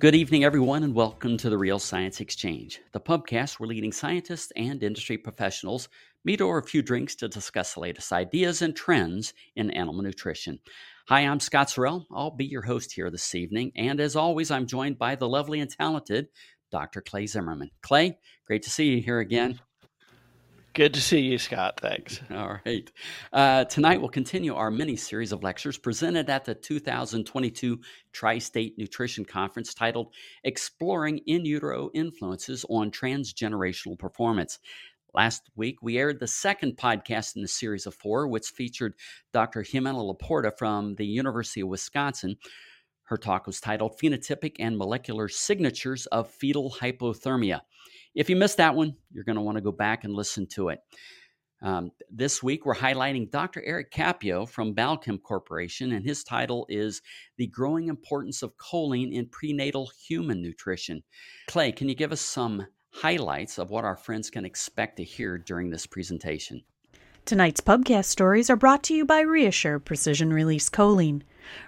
Good evening, everyone, and welcome to the Real Science Exchange, the podcast where leading scientists and industry professionals meet over a few drinks to discuss the latest ideas and trends in animal nutrition. Hi, I'm Scott Sorrell. I'll be your host here this evening, and as always, I'm joined by the lovely and talented Dr. Clay Zimmerman. Clay, great to see you here again. Good to see you, Scott. Thanks. All right. Tonight, we'll continue our mini-series of lectures presented at the 2022 Tri-State Nutrition Conference titled Exploring In Utero Influences on Transgenerational Performance. Last week, we aired the second podcast in the series of four, which featured Dr. Jimena Laporta from the University of Wisconsin. Her talk was titled Phenotypic and Molecular Signatures of Fetal Hypothermia. If you missed that one, you're going to want to go back and listen to it. This week, we're highlighting Dr. Eric Ciappio from Balchem Corporation, and his title is The Growing Importance of Choline in Prenatal Human Nutrition. Clay, can you give us some highlights of what our friends can expect to hear during this presentation? Tonight's pubcast stories are brought to you by ReaShure Precision Release Choline.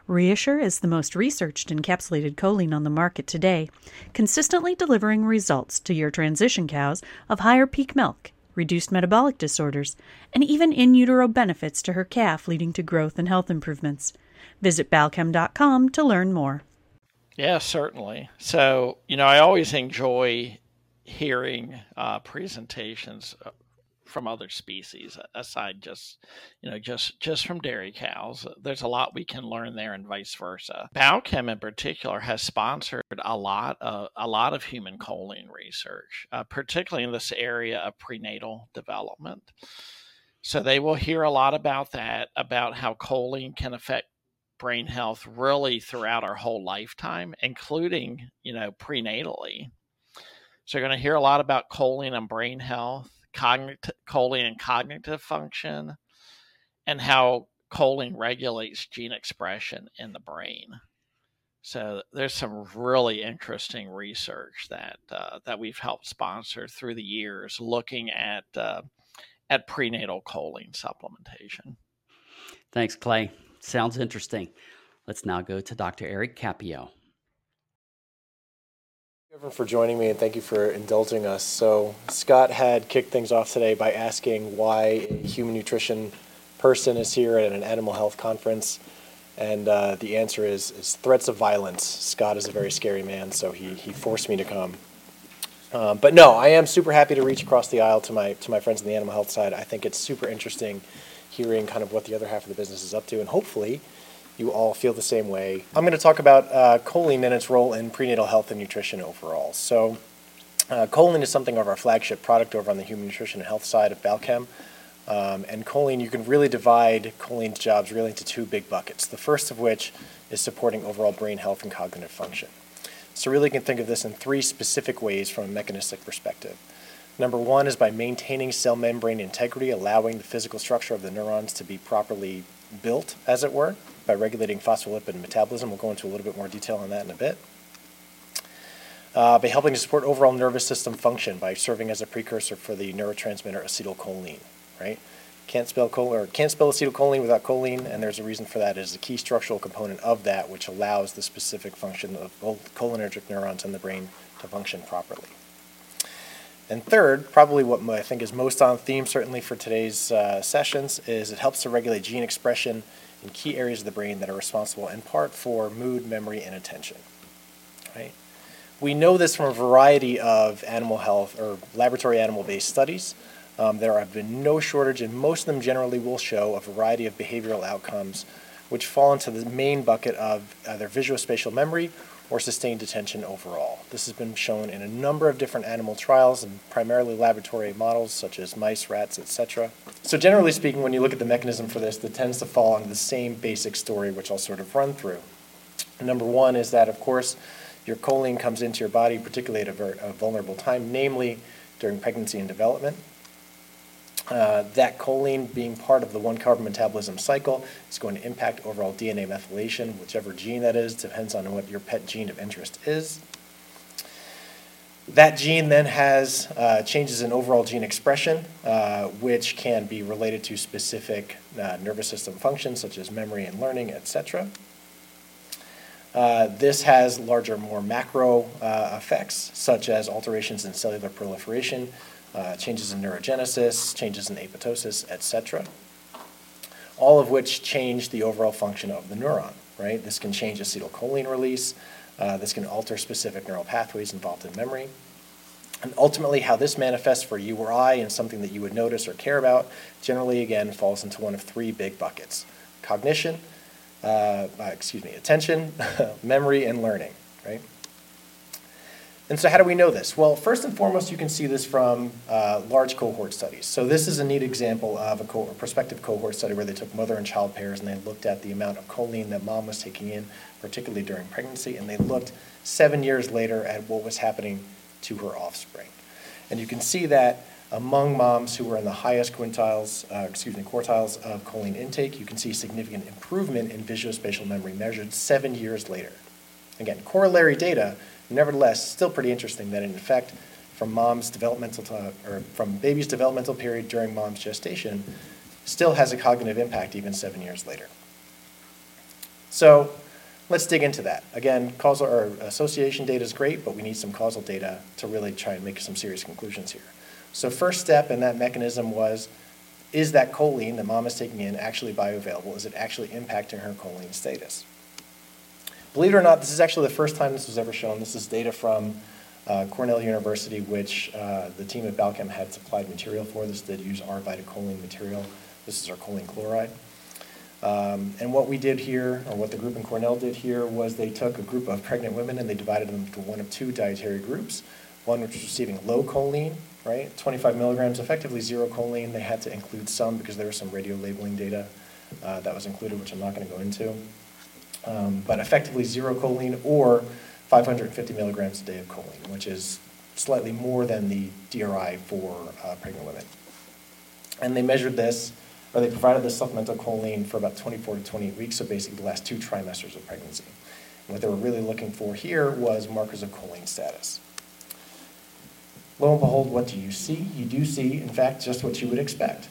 ReaShure is the most researched encapsulated choline on the market today, consistently delivering results to your transition cows of higher peak milk, reduced metabolic disorders, and even in utero benefits to her calf, leading to growth and health improvements. Visit balchem.com to learn more. Yeah, certainly. So, I always enjoy hearing presentations from other species aside just from dairy cows. There's a lot we can learn there and vice versa. Balchem in particular has sponsored a lot of human choline research, particularly in this area of prenatal development. So they will hear a lot about that, about how choline can affect brain health really throughout our whole lifetime, including, prenatally. So you're going to hear a lot about choline and brain health, choline and cognitive function, and how choline regulates gene expression in the brain. So there's some really interesting research that we've helped sponsor through the years, looking at prenatal choline supplementation. Thanks, Clay. Sounds interesting. Let's now go to Dr. Eric Ciappio. Thank you for joining me, and thank you for indulging us. So Scott had kicked things off today by asking why a human nutrition person is here at an animal health conference, and the answer is threats of violence. Scott is a very scary man, so he forced me to come. But no, I am super happy to reach across the aisle to my friends on the animal health side. I think it's super interesting hearing kind of what the other half of the business is up to, and hopefully you all feel the same way. I'm going to talk about choline and its role in prenatal health and nutrition overall. So choline is something of our flagship product over on the human nutrition and health side of Balchem. And choline, you can really divide choline's jobs really into two big buckets, the first of which is supporting overall brain health and cognitive function. So really you can think of this in three specific ways from a mechanistic perspective. Number one is by maintaining cell membrane integrity, allowing the physical structure of the neurons to be properly built, as it were, by regulating phospholipid metabolism. We'll go into a little bit more detail on that in a bit. By helping to support overall nervous system function by serving as a precursor for the neurotransmitter acetylcholine, right? Can't spell acetylcholine without choline, and there's a reason for that. It is a key structural component of that, which allows the specific function of cholinergic neurons in the brain to function properly. And third, probably what I think is most on theme, certainly for today's sessions, is it helps to regulate gene expression in key areas of the brain that are responsible in part for mood, memory, and attention. Right? We know this from a variety of animal health or laboratory animal-based studies. There have been no shortage, and most of them generally will show a variety of behavioral outcomes which fall into the main bucket of either visuospatial memory or sustained attention overall. This has been shown in a number of different animal trials and primarily laboratory models such as mice, rats, etc. So generally speaking, when you look at the mechanism for this, that tends to fall under the same basic story, which I'll sort of run through. Number one is that, of course, your choline comes into your body, particularly at a vulnerable time, namely during pregnancy and development. That choline being part of the one-carbon metabolism cycle is going to impact overall DNA methylation. Whichever gene that is depends on what your pet gene of interest is. That gene then has changes in overall gene expression, which can be related to specific nervous system functions such as memory and learning, etc. This has larger, more macro effects, such as alterations in cellular proliferation, changes in neurogenesis, changes in apoptosis, etc., all of which change the overall function of the neuron, right? This can change acetylcholine release. This can alter specific neural pathways involved in memory. And ultimately, how this manifests for you or I and something that you would notice or care about generally, again, falls into one of three big buckets: cognition, attention, memory, and learning, right? And so how do we know this? Well, first and foremost, you can see this from large cohort studies. So this is a neat example of a prospective cohort study where they took mother and child pairs and they looked at the amount of choline that mom was taking in, particularly during pregnancy, and they looked 7 years later at what was happening to her offspring. And you can see that among moms who were in the highest quartiles of choline intake, you can see significant improvement in visuospatial memory measured 7 years later. Again, corollary data. Nevertheless, still pretty interesting that in effect, from baby's developmental period during mom's gestation, still has a cognitive impact even 7 years later. So let's dig into that. Again, causal or association data is great, but we need some causal data to really try and make some serious conclusions here. So first step in that mechanism was, is that choline that mom is taking in actually bioavailable? Is it actually impacting her choline status? Believe it or not, this is actually the first time this was ever shown. This is data from Cornell University, which the team at Balchem had supplied material for. This did use our Vita-choline material. This is our choline chloride. And what we did here, or what the group in Cornell did here, was they took a group of pregnant women and they divided them into one of two dietary groups. One which was receiving low choline, right, 25 milligrams, effectively zero choline. They had to include some because there was some radio labeling data that was included, which I'm not going to go into. But effectively zero choline or 550 milligrams a day of choline, which is slightly more than the DRI for pregnant women. And they measured this, or they provided this supplemental choline for about 24 to 28 weeks, so basically the last two trimesters of pregnancy. And what they were really looking for here was markers of choline status. Lo and behold, what do you see? You do see, in fact, just what you would expect.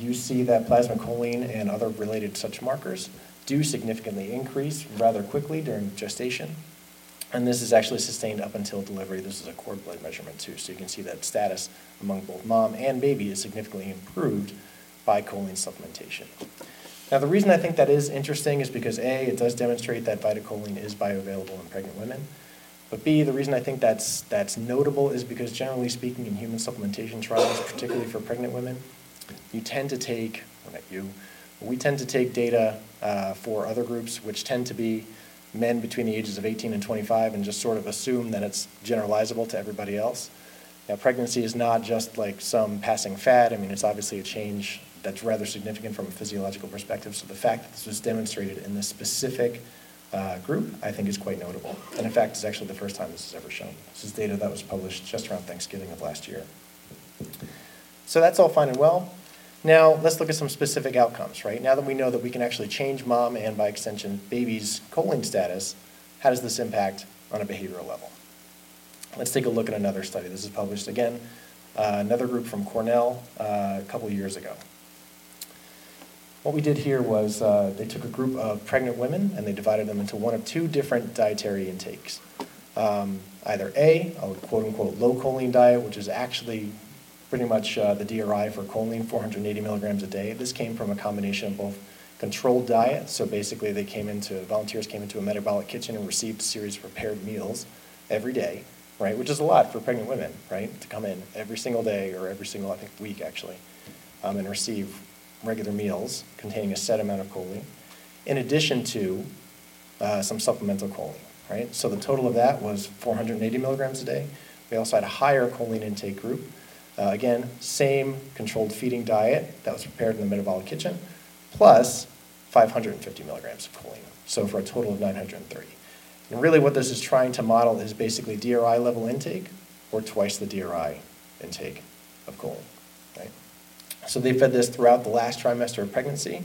You see that plasma choline and other related such markers do significantly increase rather quickly during gestation. And this is actually sustained up until delivery. This is a cord blood measurement too, so you can see that status among both mom and baby is significantly improved by choline supplementation. Now the reason I think that is interesting is because A, it does demonstrate that Vita-choline is bioavailable in pregnant women, but B, the reason I think that's notable is because generally speaking in human supplementation trials, particularly for pregnant women, we tend to take data for other groups, which tend to be men between the ages of 18 and 25, and just sort of assume that it's generalizable to everybody else. Now, pregnancy is not just like some passing fad. I mean, it's obviously a change that's rather significant from a physiological perspective. So the fact that this was demonstrated in this specific group, I think, is quite notable. And in fact, it's actually the first time this is ever shown. This is data that was published just around Thanksgiving of last year. So that's all fine and well. Now, let's look at some specific outcomes, right? Now that we know that we can actually change mom and, by extension, baby's choline status, how does this impact on a behavioral level? Let's take a look at another study. This is published, again, another group from Cornell a couple years ago. What we did here was they took a group of pregnant women and they divided them into one of two different dietary intakes. Either a quote-unquote low-choline diet, which is actually pretty much the DRI for choline, 480 milligrams a day. This came from a combination of both controlled diet, so basically volunteers came into a metabolic kitchen and received a series of prepared meals every day, right? Which is a lot for pregnant women, right? To come in every single day or every single, I think, week actually, and receive regular meals containing a set amount of choline, in addition to some supplemental choline, right? So the total of that was 480 milligrams a day. We also had a higher choline intake group. Again, same controlled feeding diet that was prepared in the metabolic kitchen, plus 550 milligrams of choline, so for a total of 930. And really what this is trying to model is basically DRI level intake or twice the DRI intake of choline, right? So they fed this throughout the last trimester of pregnancy,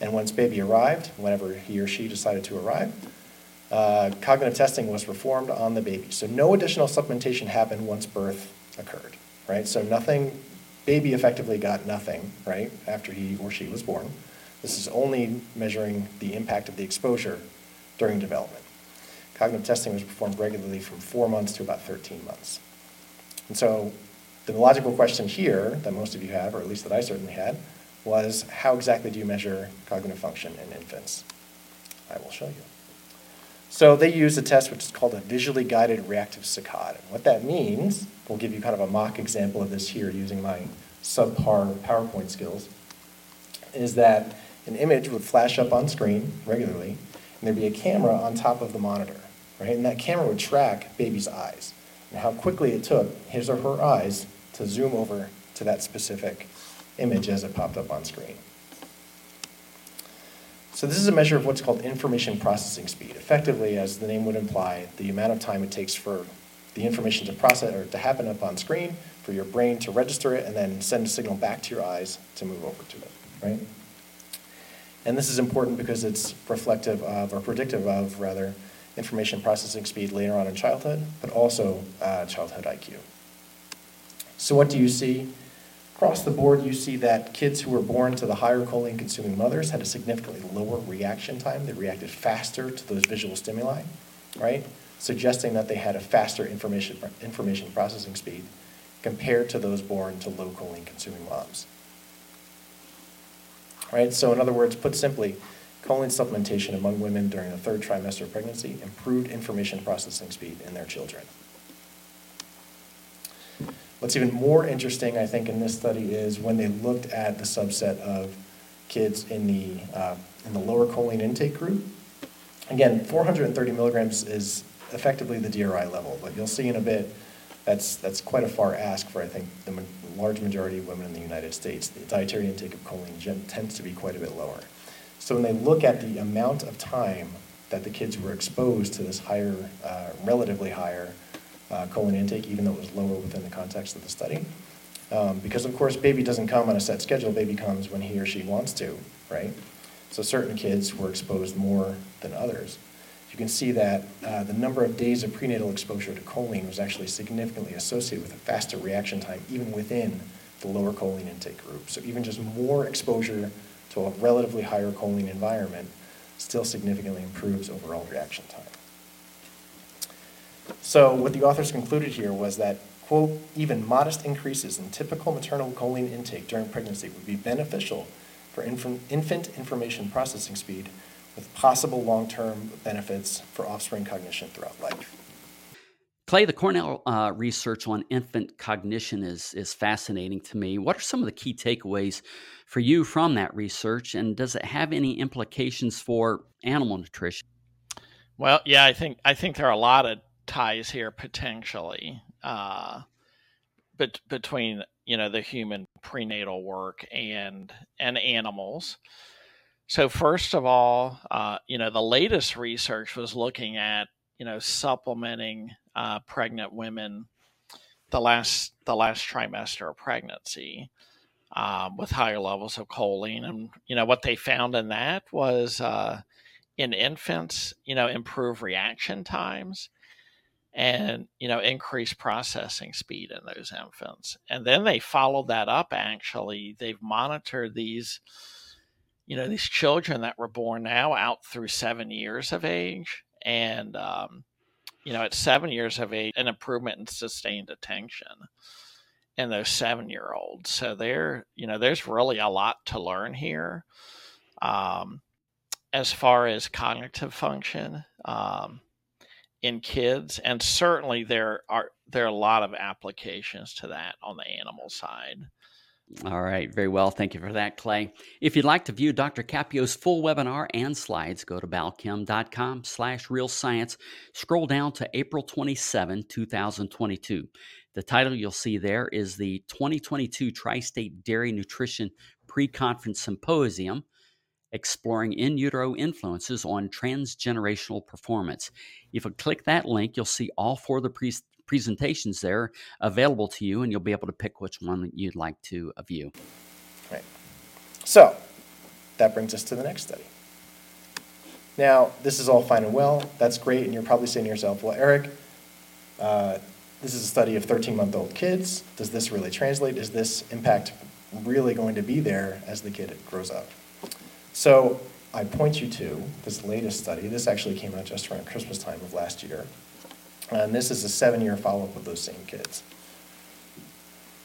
and once baby arrived, whenever he or she decided to arrive, cognitive testing was performed on the baby. So no additional supplementation happened once birth occurred. Right? So nothing, baby effectively got nothing, right, after he or she was born. This is only measuring the impact of the exposure during development. cognitive testing was performed regularly from 4 months to about 13 months. And so the logical question here that most of you have, or at least that I certainly had, was how exactly do you measure cognitive function in infants? I will show you. So they use a test which is called a visually guided reactive saccade. And what that means, we'll give you kind of a mock example of this here using my subpar PowerPoint skills, is that an image would flash up on screen regularly, and there'd be a camera on top of the monitor, right? And that camera would track baby's eyes and how quickly it took his or her eyes to zoom over to that specific image as it popped up on screen. So this is a measure of what's called information processing speed. Effectively, as the name would imply, the amount of time it takes for the information to process or to happen up on screen, for your brain to register it, and then send a signal back to your eyes to move over to it, right? And this is important because it's reflective of, or predictive of, rather, information processing speed later on in childhood, but also childhood IQ. So what do you see? Across the board, you see that kids who were born to the higher choline-consuming mothers had a significantly lower reaction time. They reacted faster to those visual stimuli, right? Suggesting that they had a faster information processing speed compared to those born to low choline-consuming moms. Right? So in other words, put simply, choline supplementation among women during the third trimester of pregnancy improved information processing speed in their children. What's even more interesting, I think, in this study is when they looked at the subset of kids in the lower choline intake group. Again, 430 milligrams is effectively the DRI level, but you'll see in a bit that's quite a far ask for, I think, the large majority of women in the United States. The dietary intake of choline tends to be quite a bit lower. So when they look at the amount of time that the kids were exposed to this higher, relatively higher, choline intake, even though it was lower within the context of the study. Because of course, baby doesn't come on a set schedule, baby comes when he or she wants to, right? So certain kids were exposed more than others. You can see that the number of days of prenatal exposure to choline was actually significantly associated with a faster reaction time, even within the lower choline intake group. So even just more exposure to a relatively higher choline environment still significantly improves overall reaction time. So what the authors concluded here was that, quote, even modest increases in typical maternal choline intake during pregnancy would be beneficial for infant information processing speed with possible long-term benefits for offspring cognition throughout life. Clay, the Cornell research on infant cognition is fascinating to me. What are some of the key takeaways for you from that research, and does it have any implications for animal nutrition? Well, yeah, I think there are a lot of ties here potentially between, you know, the human prenatal work and animals. So first of all, you know, the latest research was looking at, you know, supplementing pregnant women the last trimester of pregnancy with higher levels of choline, and you know what they found in that was in infants, you know, improved reaction times and, you know, increased processing speed in those infants. And then they followed that up, actually. They've monitored these, you know, these children that were born now out through 7 years of age. And, you know, at 7 years of age, an improvement in sustained attention in those 7-year-olds. So there, you know, there's really a lot to learn here as far as cognitive function. In kids, and certainly there are a lot of applications to that on the animal side. All right, very well. Thank you for that, Clay. If you'd like to view Dr. Ciappio's full webinar and slides, go to balchem.com/realscience. Scroll down to April 27, 2022. The title you'll see there is the 2022 Tri-State Dairy Nutrition Pre-Conference Symposium, Exploring In Utero Influences on Transgenerational Performance. If you click that link, you'll see all four of the presentations there available to you, and you'll be able to pick which one that you'd like to view. Right. So that brings us to the next study. Now, this is all fine and well. That's great, and you're probably saying to yourself, well, Eric, this is a study of 13-month-old kids. Does this really translate? Is this impact really going to be there as the kid grows up? So I point you to this latest study. This actually came out just around Christmas time of last year. And this is a 7-year follow-up of those same kids.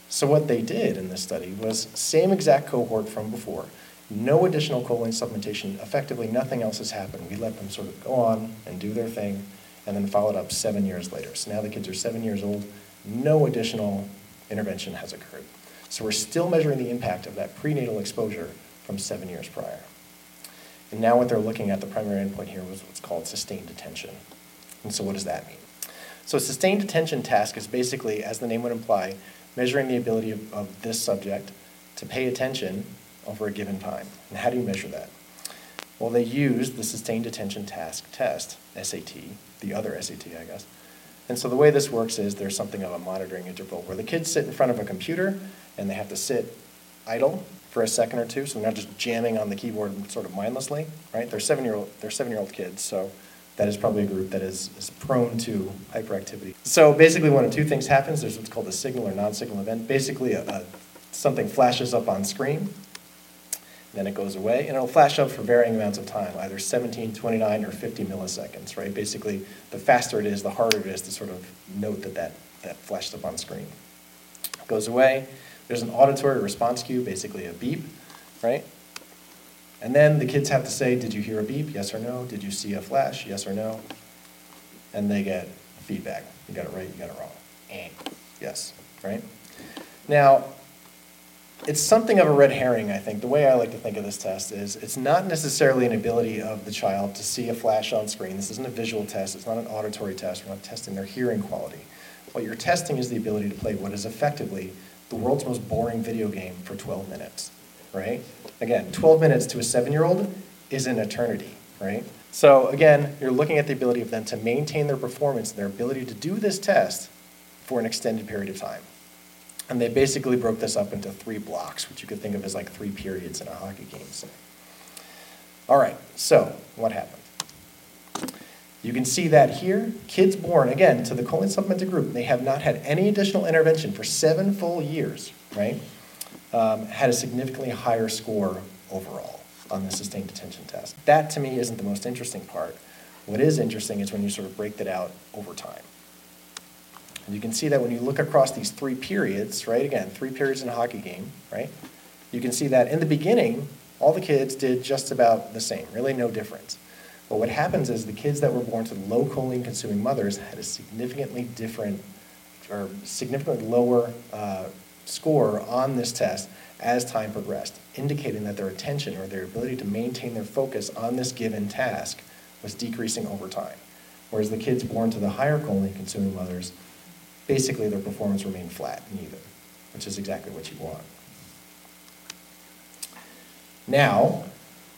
So what they did in this study was same exact cohort from before. No additional choline supplementation. Effectively, nothing else has happened. We let them sort of go on and do their thing, and then followed up 7 years later. So now the kids are 7 years old. No additional intervention has occurred. So we're still measuring the impact of that prenatal exposure from 7 years prior. And now what they're looking at, the primary endpoint here, was what's called sustained attention. And so what does that mean? So a sustained attention task is basically, as the name would imply, measuring the ability of this subject to pay attention over a given time. And how do you measure that? Well, they used the sustained attention task test, SAT, the other SAT, I guess. And so the way this works is there's something of a monitoring interval where the kids sit in front of a computer and they have to sit idle for a second or two, so they're not just jamming on the keyboard sort of mindlessly, right? They're seven-year-old kids, so that is probably a group that is prone to hyperactivity. So basically one of two things happens. There's what's called a signal or non-signal event. Basically something flashes up on screen, then it goes away, and it'll flash up for varying amounts of time, either 17, 29, or 50 milliseconds, right? Basically, the faster it is, the harder it is to sort of note that flashed up on screen. It goes away. There's an auditory response cue, basically a beep, right? And then the kids have to say, did you hear a beep? Yes or no. Did you see a flash? Yes or no. And they get feedback. You got it right, you got it wrong. Yes, right? Now, it's something of a red herring, I think. The way I like to think of this test is it's not necessarily an ability of the child to see a flash on screen. This isn't a visual test. It's not an auditory test. We're not testing their hearing quality. What you're testing is the ability to play what is effectively the world's most boring video game for 12 minutes, right? Again, 12 minutes to a 7-year-old is an eternity, right? So again, you're looking at the ability of them to maintain their performance, their ability to do this test for an extended period of time. And they basically broke this up into 3 blocks, which you could think of as like 3 periods in a hockey game. All right, so what happened? You can see that here, kids born, again, to the choline supplemented group, they have not had any additional intervention for 7 full years, right? Had a significantly higher score overall on the sustained attention test. That, to me, isn't the most interesting part. What is interesting is when you sort of break that out over time. And you can see that when you look across these 3 periods, right, again, 3 periods in a hockey game, right, you can see that in the beginning, all the kids did just about the same, really no difference. But what happens is the kids that were born to low choline consuming mothers had a significantly different or significantly lower score on this test as time progressed, indicating that their attention or their ability to maintain their focus on this given task was decreasing over time. Whereas the kids born to the higher choline consuming mothers, basically their performance remained flat and even, which is exactly what you want. Now,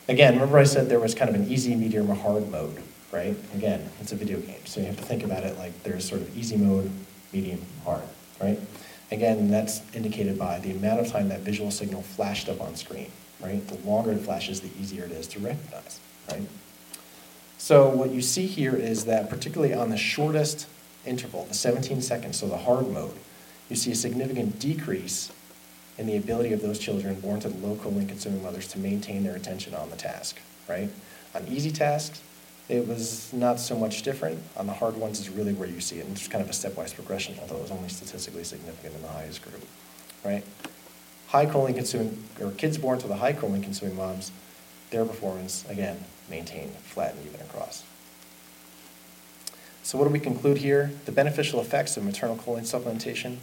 again, remember I said there was kind of an easy, medium, or hard mode, right? Again, it's a video game, so you have to think about it like there's sort of easy mode, medium, hard, right? Again, that's indicated by the amount of time that visual signal flashed up on screen, right? The longer it flashes, the easier it is to recognize, right? So what you see here is that particularly on the shortest interval, the 17 seconds, so the hard mode, you see a significant decrease in the ability of those children born to the low choline consuming mothers to maintain their attention on the task, right? On easy tasks, it was not so much different. On the hard ones is really where you see it, and it's kind of a stepwise progression, although it was only statistically significant in the highest group, right? High choline consuming, or kids born to the high choline consuming moms, their performance, again, maintained flat and even across. So what do we conclude here? The beneficial effects of maternal choline supplementation,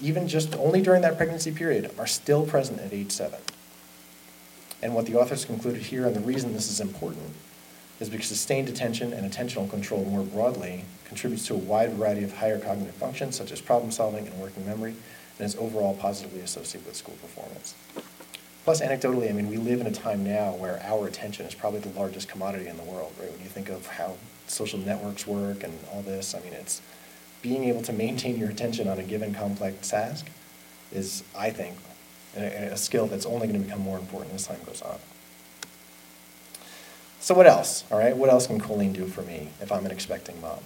even just only during that pregnancy period, are still present at age 7. And what the authors concluded here, and the reason this is important, is because sustained attention and attentional control more broadly contributes to a wide variety of higher cognitive functions, such as problem solving and working memory, and is overall positively associated with school performance. Plus, anecdotally, I mean, we live in a time now where our attention is probably the largest commodity in the world, right? When you think of how social networks work and all this, I mean, it's being able to maintain your attention on a given complex task is, I think, a skill that's only going to become more important as time goes on. So what else, all right? What else can choline do for me if I'm an expecting mom?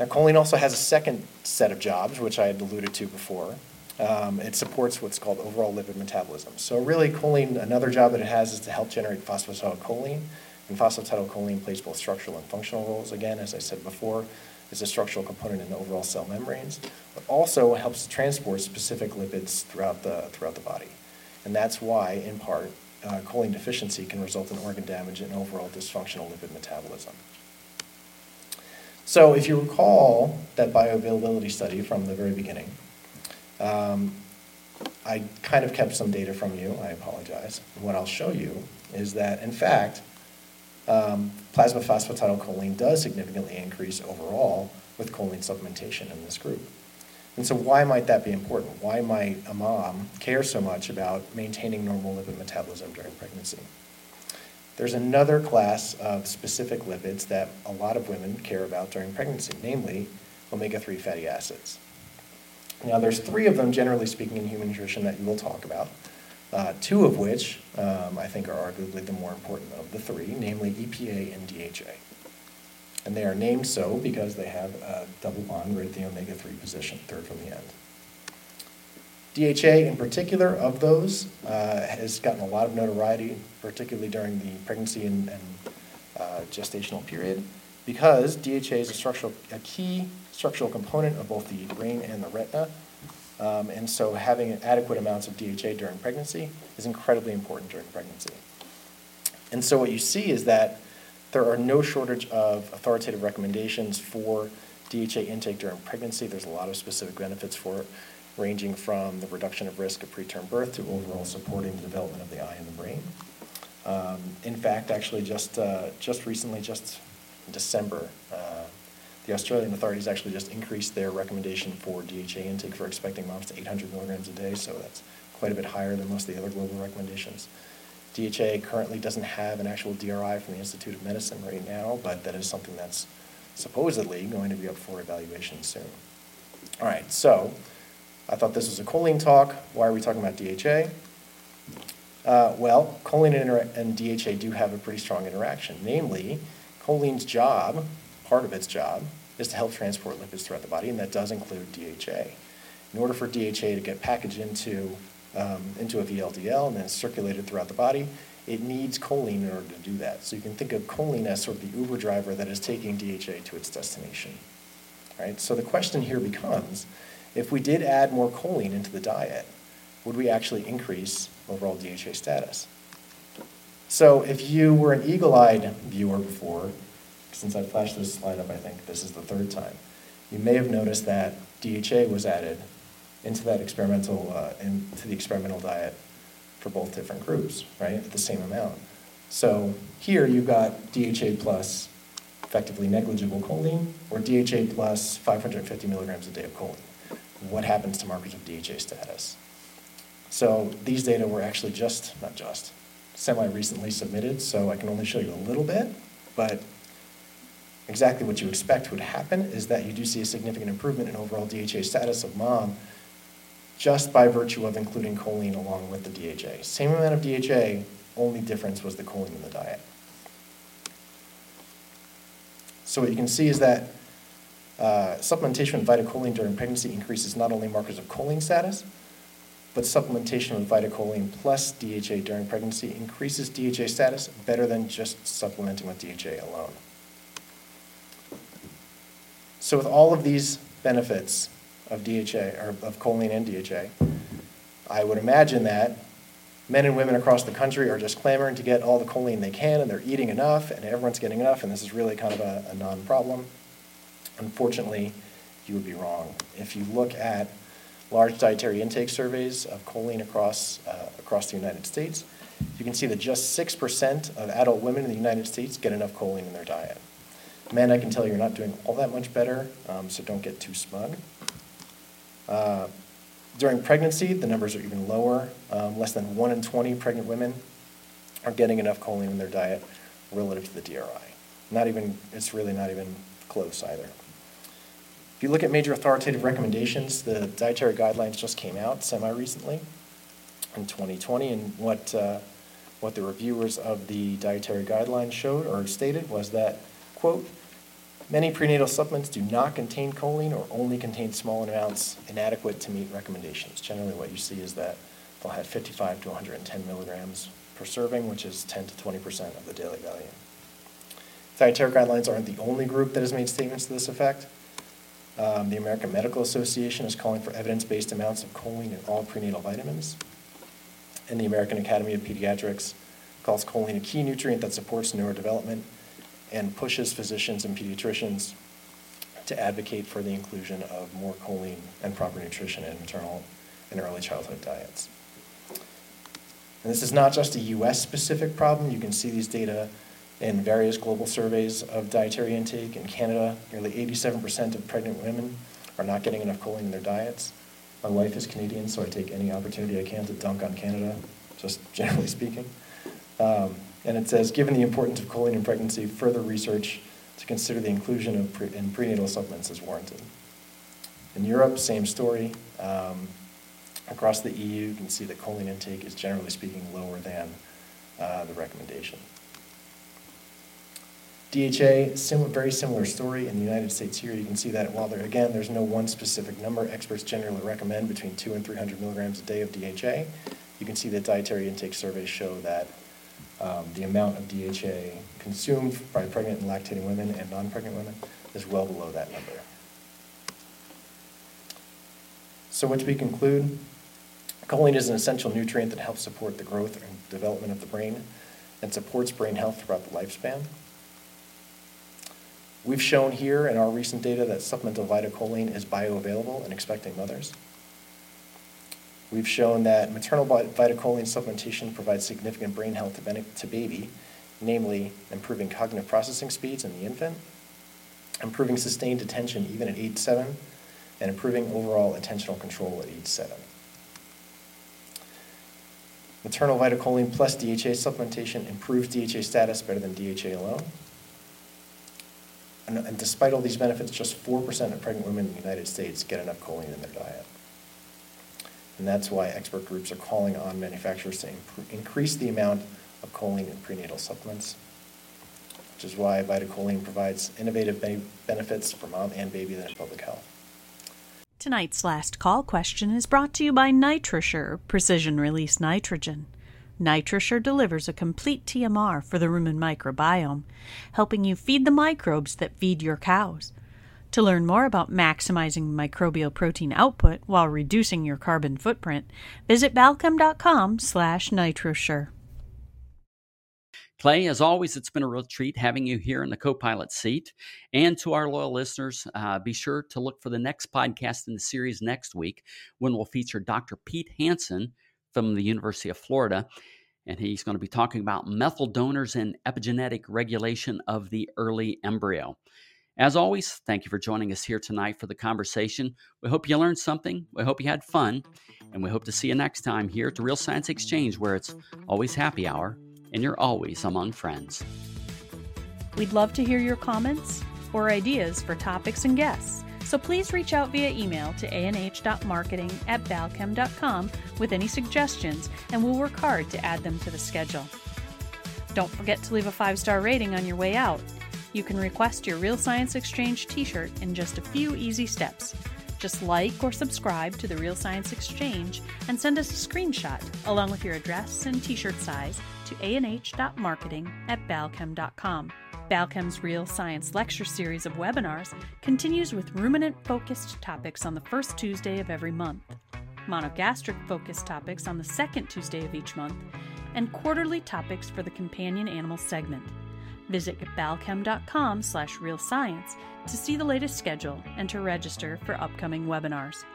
Now, choline also has a second set of jobs, which I had alluded to before. It supports what's called overall lipid metabolism. So really choline, another job that it has is to help generate phosphatidylcholine. And phosphatidylcholine plays both structural and functional roles. Again, as I said before, it's a structural component in the overall cell membranes, but also helps transport specific lipids throughout the body. And that's why, in part, choline deficiency can result in organ damage and overall dysfunctional lipid metabolism. So if you recall that bioavailability study from the very beginning, I kind of kept some data from you, I apologize. What I'll show you is that, in fact, plasma phosphatidylcholine does significantly increase overall with choline supplementation in this group. And so why might that be important? Why might a mom care so much about maintaining normal lipid metabolism during pregnancy? There's another class of specific lipids that a lot of women care about during pregnancy, namely omega-3 fatty acids. Now there's three of them, generally speaking, in human nutrition that you will talk about. Two of which I think are arguably the more important of the three, namely EPA and DHA. And they are named so because they have a double bond right at the omega-3 position, third from the end. DHA in particular of those has gotten a lot of notoriety, particularly during the pregnancy and gestational period, because DHA is a key structural component of both the brain and the retina. And so having adequate amounts of DHA during pregnancy is incredibly important during pregnancy. And so what you see is that there are no shortage of authoritative recommendations for DHA intake during pregnancy. There's a lot of specific benefits for it, ranging from the reduction of risk of preterm birth to overall supporting the development of the eye and the brain. In fact, actually just recently, just in December, the Australian authorities actually just increased their recommendation for DHA intake for expecting moms to 800 milligrams a day, so that's quite a bit higher than most of the other global recommendations. DHA currently doesn't have an actual DRI from the Institute of Medicine right now, but that is something that's supposedly going to be up for evaluation soon. All right, so I thought this was a choline talk. Why are we talking about DHA? Well, choline and DHA do have a pretty strong interaction. Namely, choline's job, part of its job, is to help transport lipids throughout the body, and that does include DHA. In order for DHA to get packaged into a VLDL and then circulated throughout the body, it needs choline in order to do that. So you can think of choline as sort of the Uber driver that is taking DHA to its destination. All right, so the question here becomes, if we did add more choline into the diet, would we actually increase overall DHA status? So if you were an eagle-eyed viewer before, since I flashed this slide up, I think this is the third time, you may have noticed that DHA was added into that experimental diet for both different groups, right? The same amount. So here you've got DHA plus effectively negligible choline, or DHA plus 550 milligrams a day of choline. What happens to markers of DHA status? So these data were actually semi-recently submitted, so I can only show you a little bit, but exactly what you expect would happen is that you do see a significant improvement in overall DHA status of mom just by virtue of including choline along with the DHA. Same amount of DHA, only difference was the choline in the diet. So what you can see is that supplementation with Vita-choline during pregnancy increases not only markers of choline status, but supplementation with Vita-choline plus DHA during pregnancy increases DHA status better than just supplementing with DHA alone. So with all of these benefits of DHA, or of choline and DHA, I would imagine that men and women across the country are just clamoring to get all the choline they can, and they're eating enough, and everyone's getting enough, and this is really kind of a non-problem. Unfortunately, you would be wrong. If you look at large dietary intake surveys of choline across the United States, you can see that just 6% of adult women in the United States get enough choline in their diet. Men, I can tell you're not doing all that much better, so don't get too smug. During pregnancy, the numbers are even lower. Less than 1 in 20 pregnant women are getting enough choline in their diet relative to the DRI. It's really not even close either. If you look at major authoritative recommendations, the dietary guidelines just came out semi-recently in 2020, and what the reviewers of the dietary guidelines showed or stated was that, quote, Many prenatal supplements do not contain choline or only contain small amounts, inadequate to meet recommendations. Generally what you see is that they'll have 55 to 110 milligrams per serving, which is 10 to 20% of the daily value. Dietary guidelines aren't the only group that has made statements to this effect. The American Medical Association is calling for evidence-based amounts of choline in all prenatal vitamins. And the American Academy of Pediatrics calls choline a key nutrient that supports neurodevelopment and pushes physicians and pediatricians to advocate for the inclusion of more choline and proper nutrition in maternal and early childhood diets. And this is not just a US-specific problem. You can see these data in various global surveys of dietary intake. In Canada, nearly 87% of pregnant women are not getting enough choline in their diets. My wife is Canadian, so I take any opportunity I can to dunk on Canada, just generally speaking. And it says, given the importance of choline in pregnancy, further research to consider the inclusion of prenatal supplements is warranted. In Europe, same story. Across the EU, you can see that choline intake is generally speaking lower than the recommendation. DHA, very similar story in the United States here. You can see that while there, again, there's no one specific number, experts generally recommend between 2 and 300 milligrams a day of DHA. You can see that dietary intake surveys show that the amount of DHA consumed by pregnant and lactating women and non-pregnant women is well below that number. So what do we conclude? Choline is an essential nutrient that helps support the growth and development of the brain and supports brain health throughout the lifespan. We've shown here in our recent data that supplemental Vita-choline is bioavailable in expecting mothers. We've shown that maternal Vita-choline supplementation provides significant brain health to baby, namely improving cognitive processing speeds in the infant, improving sustained attention even at age 7, and improving overall attentional control at age 7. Maternal Vita-choline plus DHA supplementation improves DHA status better than DHA alone. And despite all these benefits, just 4% of pregnant women in the United States get enough choline in their diet. And that's why expert groups are calling on manufacturers to increase the amount of choline in prenatal supplements, which is why Vita-choline provides innovative benefits for mom and baby and public health. Tonight's last call question is brought to you by NitroShure Precision Release Nitrogen. NitroShure delivers a complete TMR for the rumen microbiome, helping you feed the microbes that feed your cows. To learn more about maximizing microbial protein output while reducing your carbon footprint, visit balchem.com/NitroShure. Clay, as always, it's been a real treat having you here in the co-pilot seat. And to our loyal listeners, be sure to look for the next podcast in the series next week when we'll feature Dr. Pete Hansen from the University of Florida, and he's going to be talking about methyl donors and epigenetic regulation of the early embryo. As always, thank you for joining us here tonight for the conversation. We hope you learned something, we hope you had fun, and we hope to see you next time here at the Real Science Exchange, where it's always happy hour and you're always among friends. We'd love to hear your comments or ideas for topics and guests. So please reach out via email to anh.marketing@balchem.com with any suggestions, and we'll work hard to add them to the schedule. Don't forget to leave a 5-star rating on your way out. You can request your Real Science Exchange t-shirt in just a few easy steps. Just like or subscribe to the Real Science Exchange and send us a screenshot along with your address and t-shirt size to anh.marketing@balchem.com. Balchem's Real Science Lecture Series of webinars continues with ruminant-focused topics on the first Tuesday of every month, monogastric-focused topics on the second Tuesday of each month, and quarterly topics for the companion animal segment. Visit balchem.com/realscience to see the latest schedule and to register for upcoming webinars.